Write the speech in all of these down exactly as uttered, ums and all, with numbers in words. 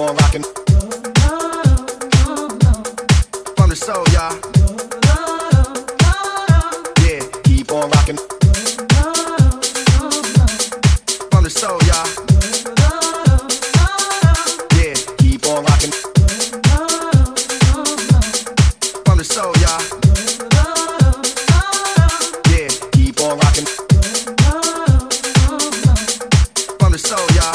on rocking. From the soul, y'all. Yeah, keep on rocking. From the soul, y'all. Yeah, keep on rocking. From the soul, y'all. From the soul, y'all. Yeah,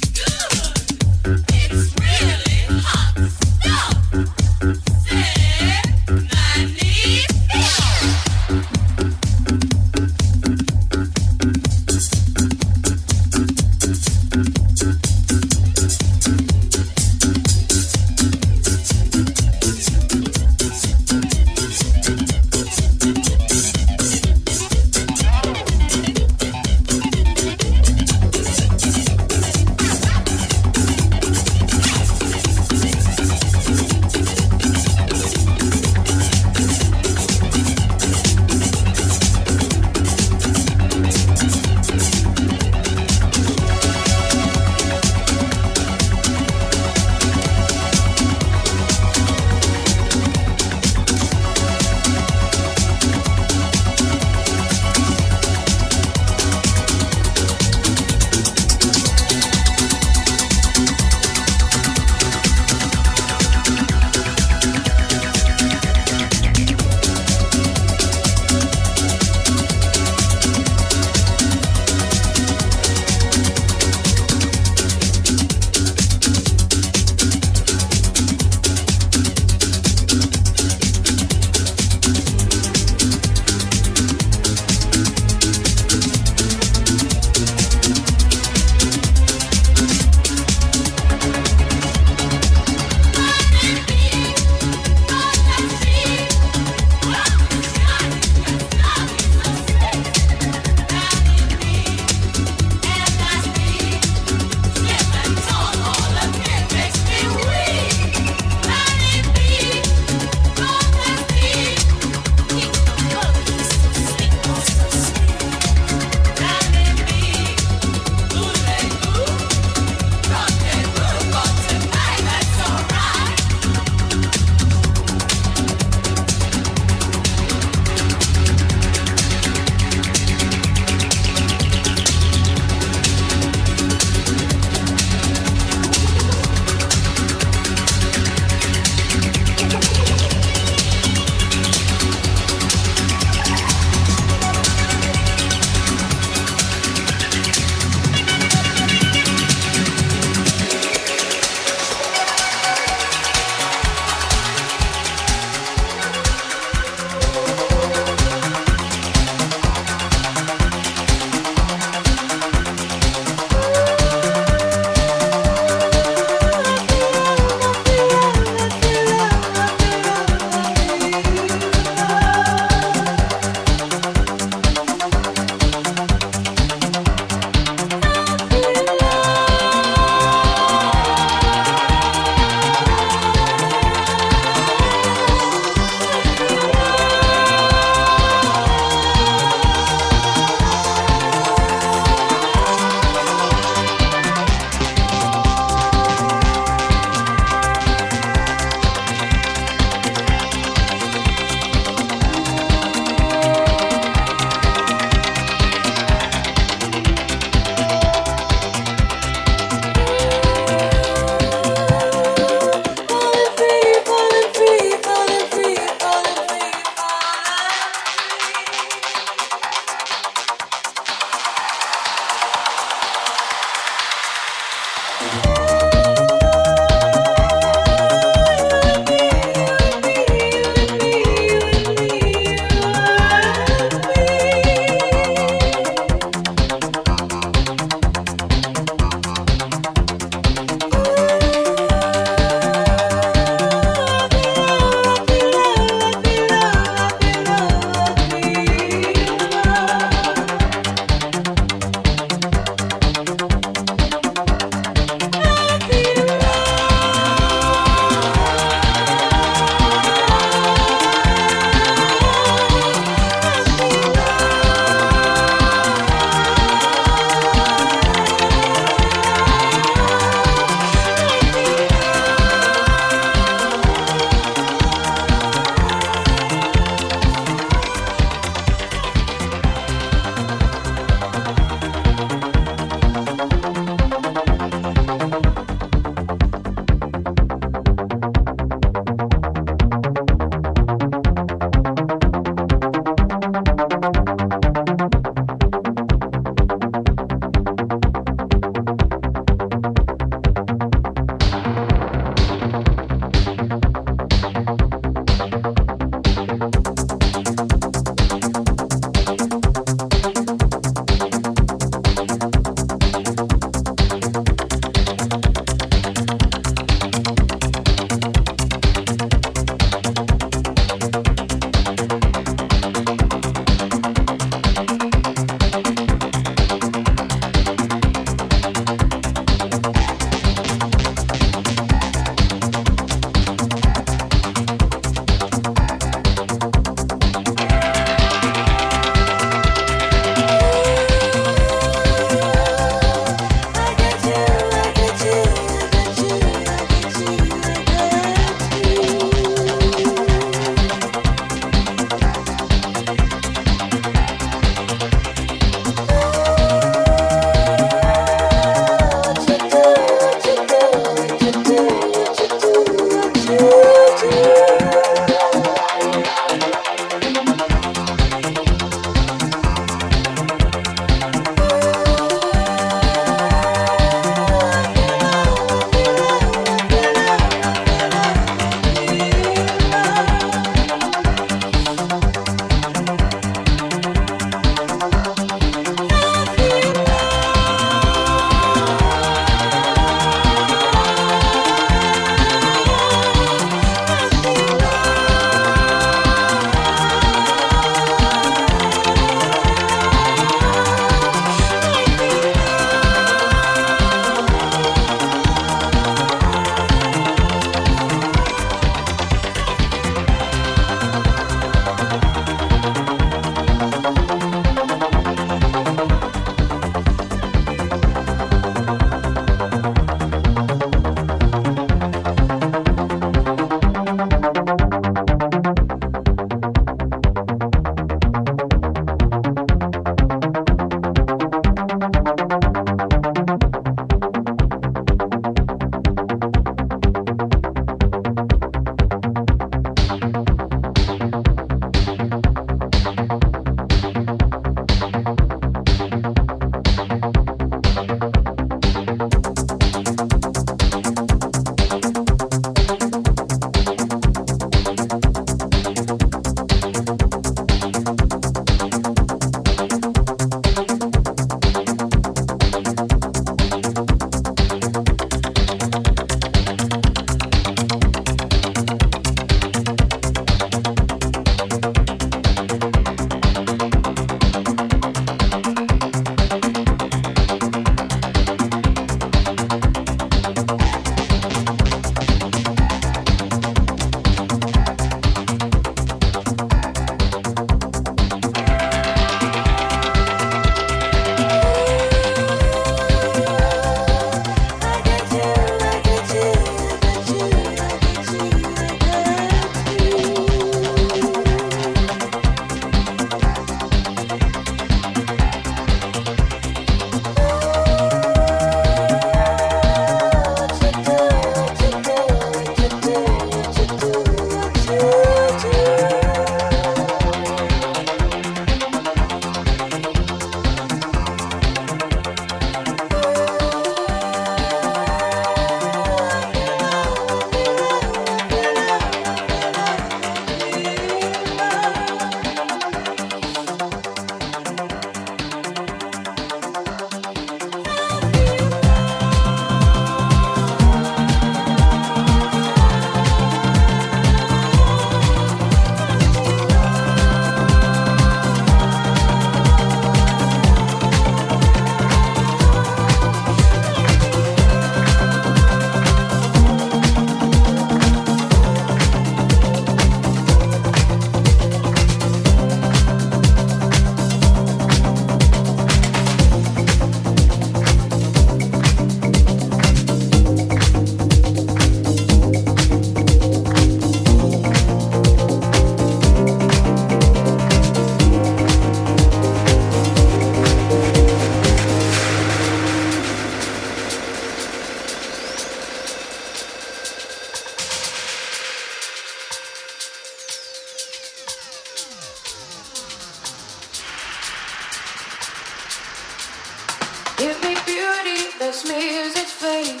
beauty that smears its fate.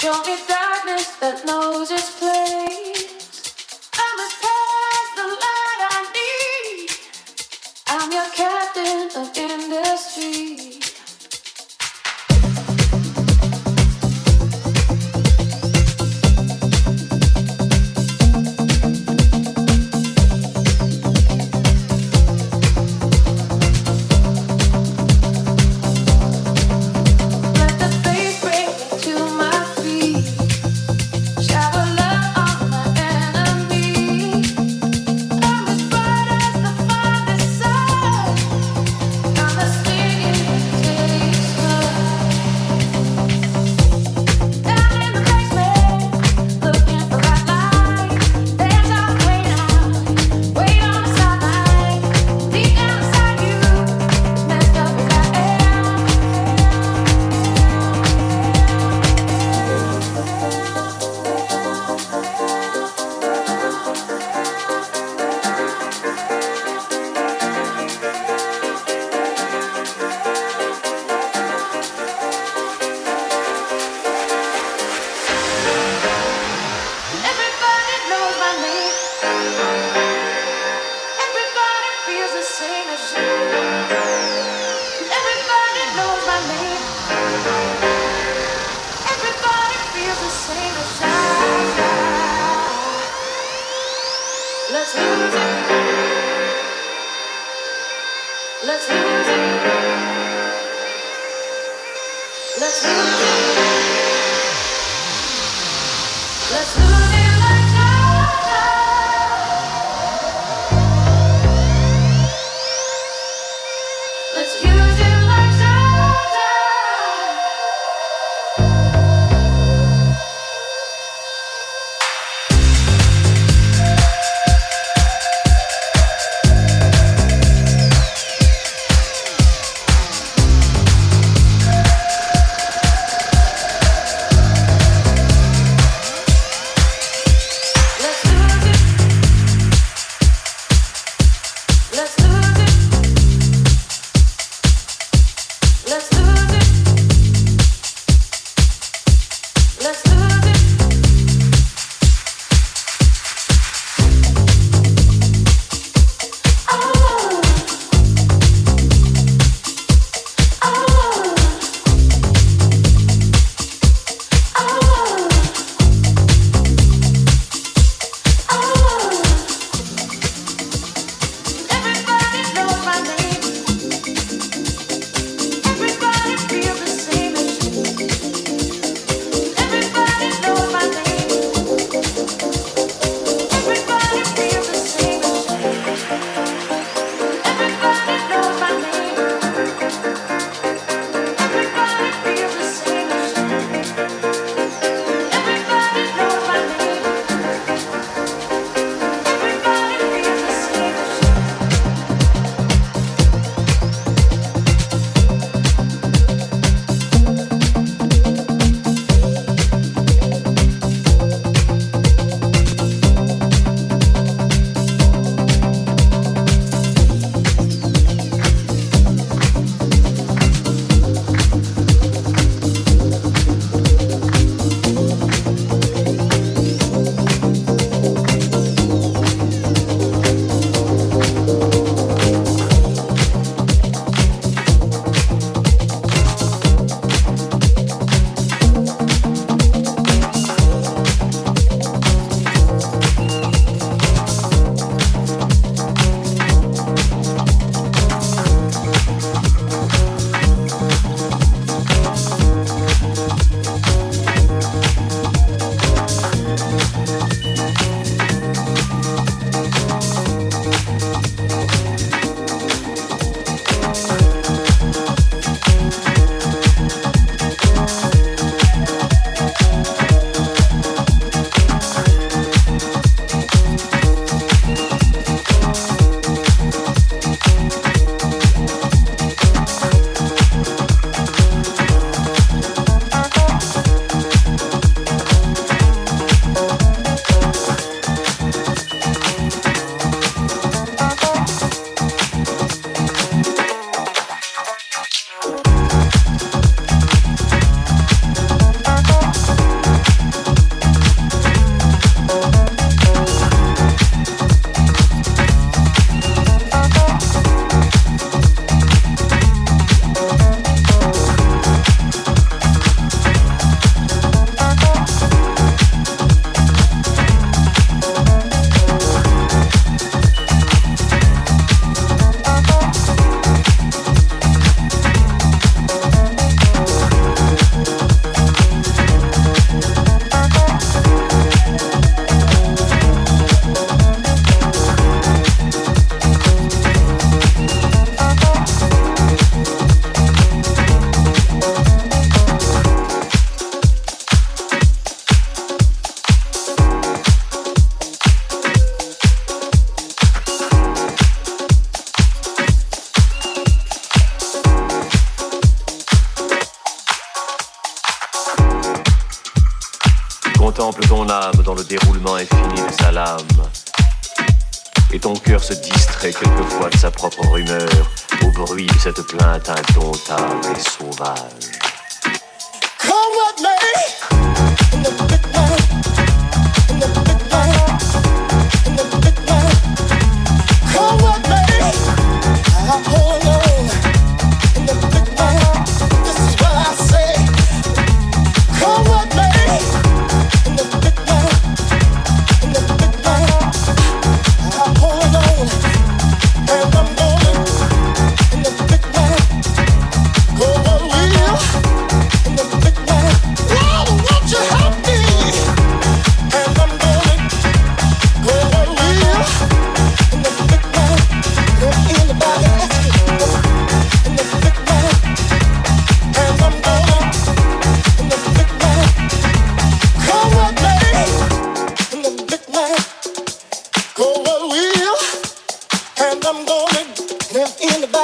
Show me darkness that knows its place. I must pass the light I need. I'm your captain of industry. contemple ton âme dans le déroulement infini de sa lame. Et ton cœur se distrait quelquefois de sa propre rumeur, au bruit de cette plainte indomptable et sauvage. We'll be right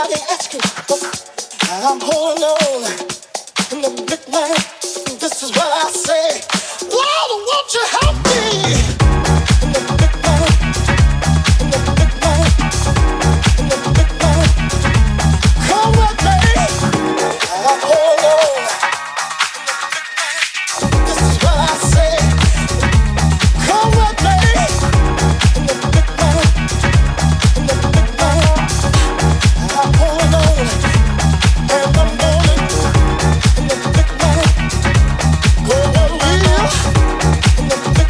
back.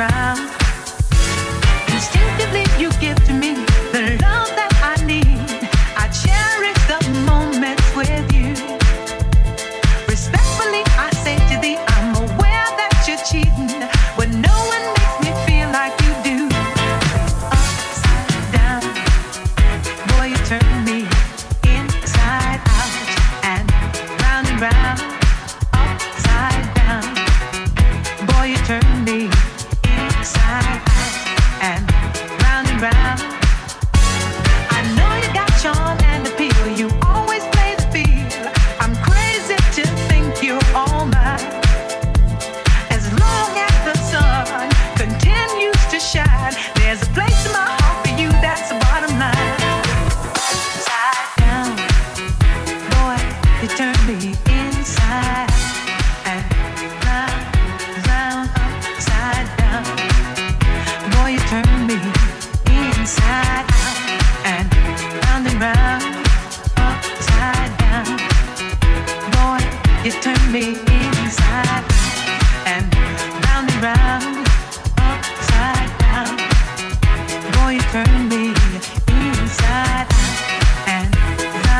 around. Instinctively you give to me the love that I need. I cherish the moments with you. Respectfully I say to thee, I'm aware that you're cheating, but no one makes me feel like you do. Upside down, boy, you turn me inside out and round and round. Upside down, boy, you turn me inside out and round and round. I know you got charm and appeal, you always play the field. I'm crazy to think you're all mine. As long as the sun continues to shine, there's a place in my heart for you, that's the bottom line. Upside down, boy, you turn me inside and round, round. Upside down, boy, you turn me inside out and round and round. Upside down, boy, you turn me inside out and round and round. Upside down, boy, you turn me inside out and round, round. Upside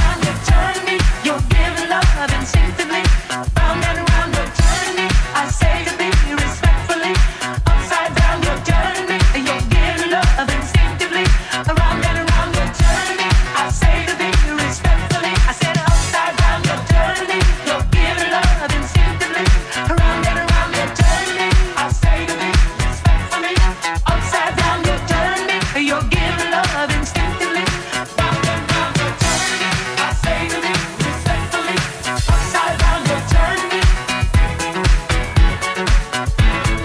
down, you turn me. You're giving love instinctively. Round and round, you're turning me. I say to be respectfully. Upside down, you're turning me. You're giving love instinctively. Around and around, you're turning me. I say to be respectfully. I said upside down, you're turning me. You're giving love instinctively. Around and around, you're turning me. I say to be respectfully. Upside down, you're turning me. You're giving love instinctively. Round and round, you're turning me. I say to be respectfully. Upside down, you're turning me. Turn me upside down.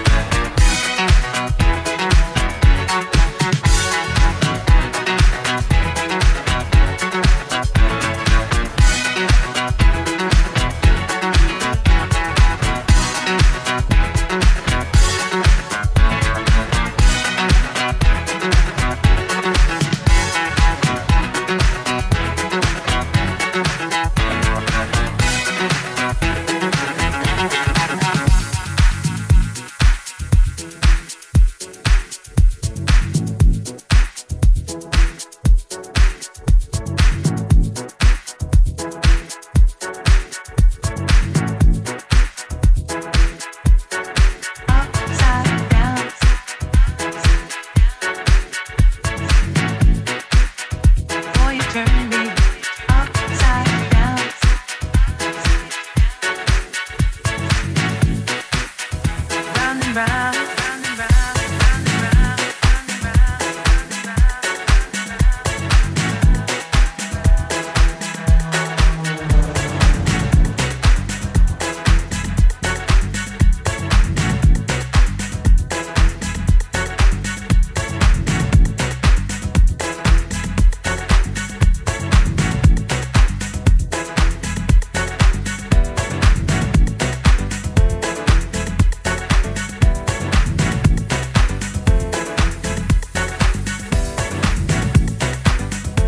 Round and round, round and round, round and round, round and round, round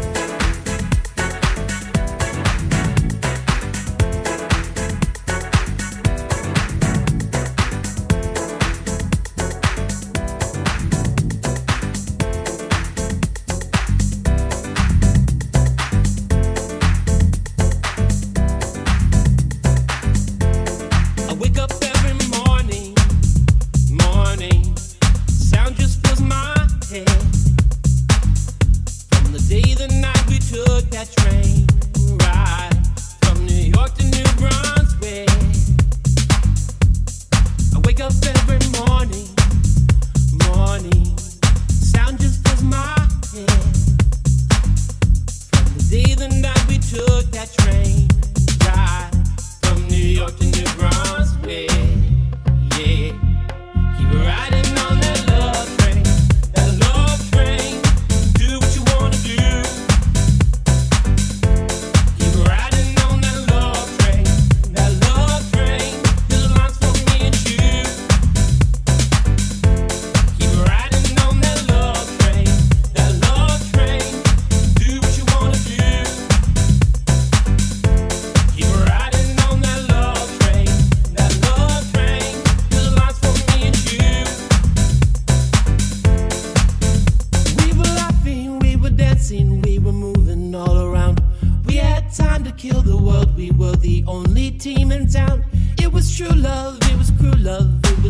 and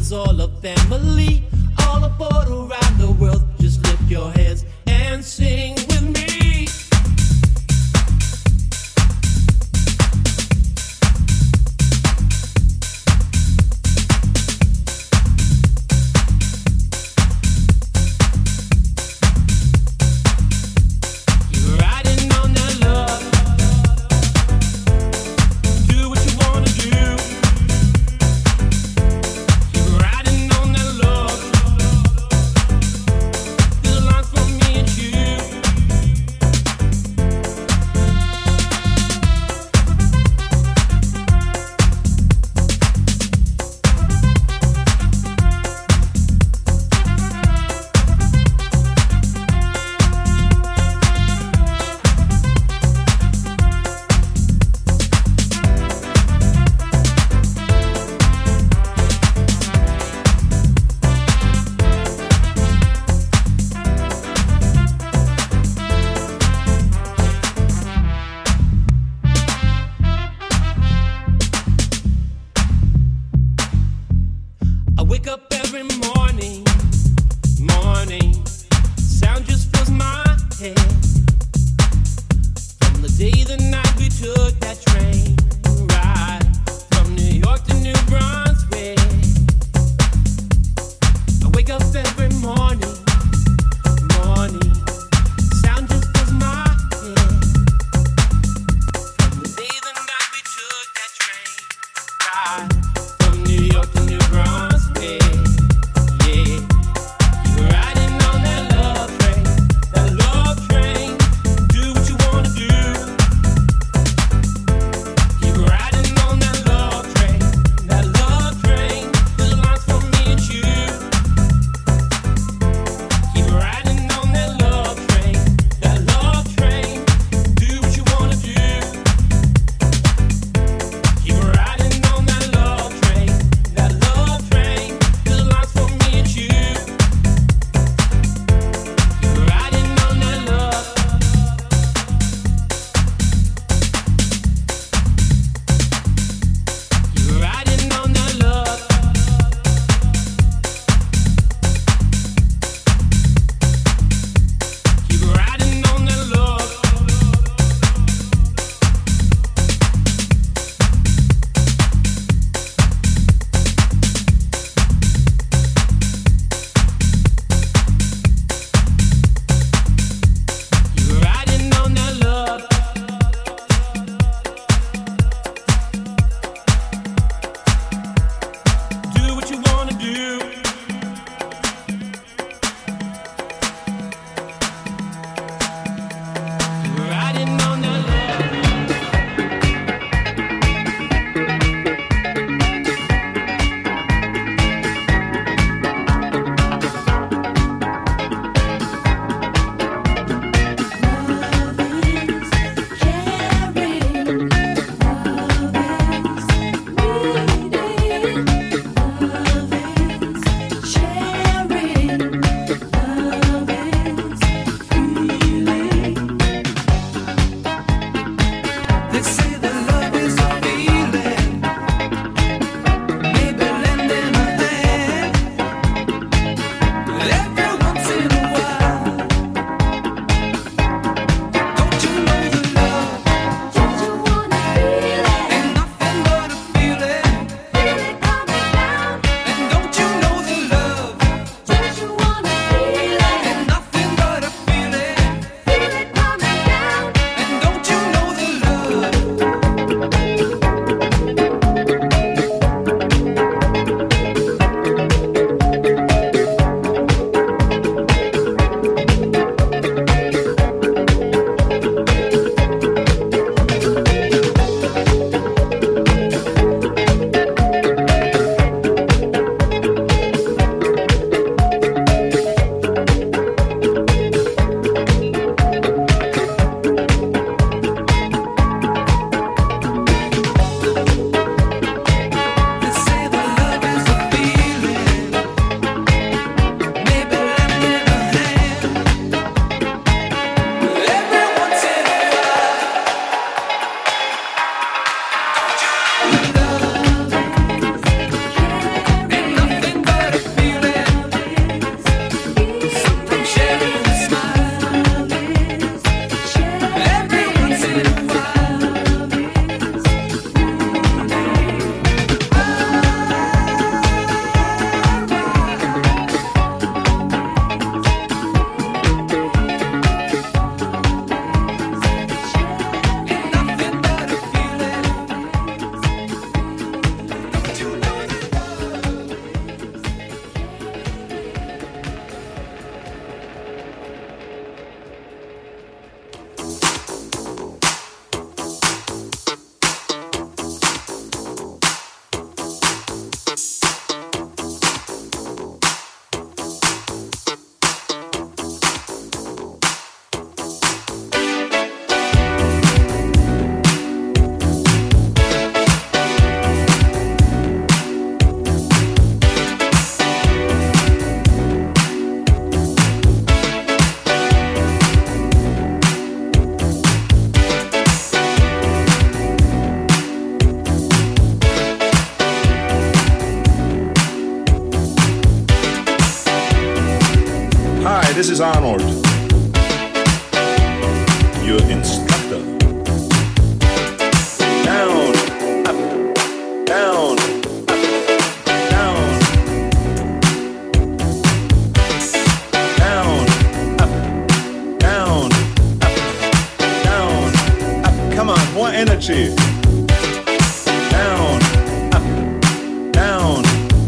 is all a family. All aboard around the world, just lift your hands and sing with me. Love Missus Arnold, your instructor. Down, up, down, up, down. Down, up, down, up, down, up. Come on, more energy. Down, up, down,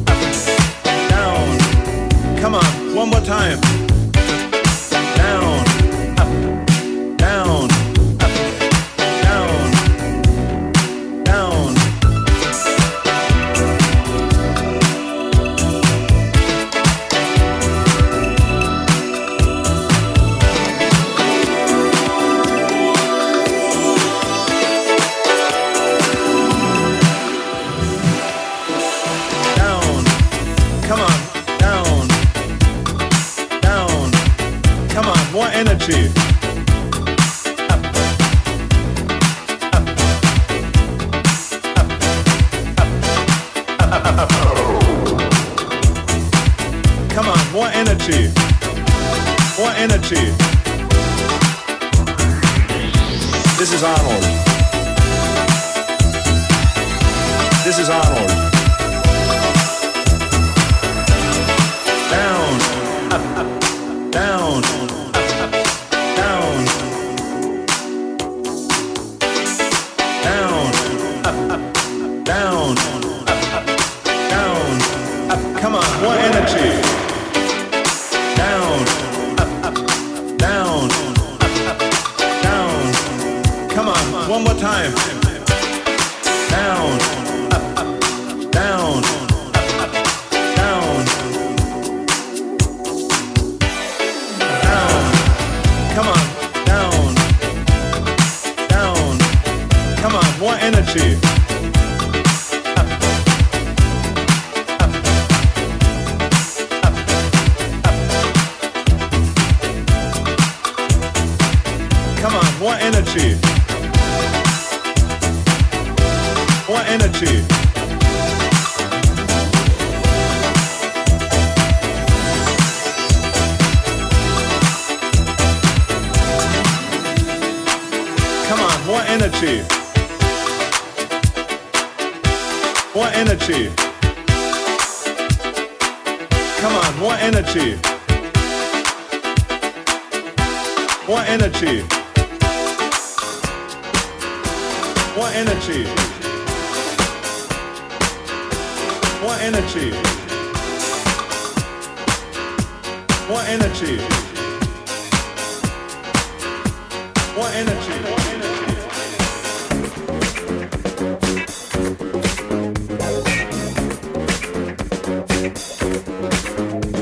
up, down. Come on, one more time. This is Arnold. This is Arnold. Down, up, up, down, up, up, down. Down, up, up, down, up, up, down. Up, come on, more energy. One more time. Down, up, up, down, up, up, down. Down, come on, down, down, come on, more energy. Up, up, up, up. Come on, more energy. More energy. Come on, more energy. More energy. Come on, more energy. More energy. More energy. More energy. More energy. More energy. More energy. More energy.